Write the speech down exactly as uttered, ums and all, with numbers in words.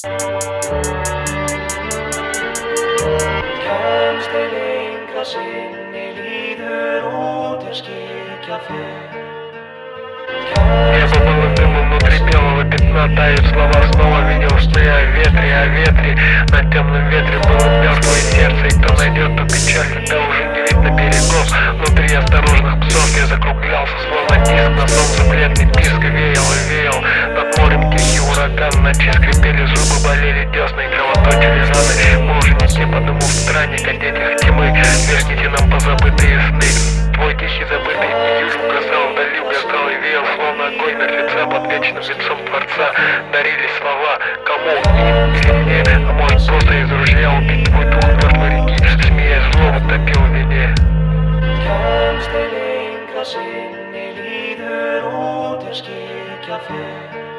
Kemst ei lengra sinni líður út um skikjafjörð. Я побыл в дыму внутри белого пятна, таяв слова, снова видел, что я в ветре, о ветре. На темном ветре было мертвое сердце, и кто найдет, то печаль, когда уже не видно берегов. Внутри осторожных псов я закруглялся, словно диск, на солнце бледный писк веял и веял. Над морем тихий ураган, ночи скрипели зубы, болели десны и кровоточили раны. Мы уже нигде по дому в стране, о детях тьмы, верните нам позабытые сны. Твой тихий забытый июль указал вдали угасал и веял, словно огонь на лице под вечным лицом Творца. Дарили слова кому, им или мне, а может просто из ружья убить твой дух мертвой реки, смеясь зло утопил в вине. Kemst ei lengra sinni líður út um skikjafjörð.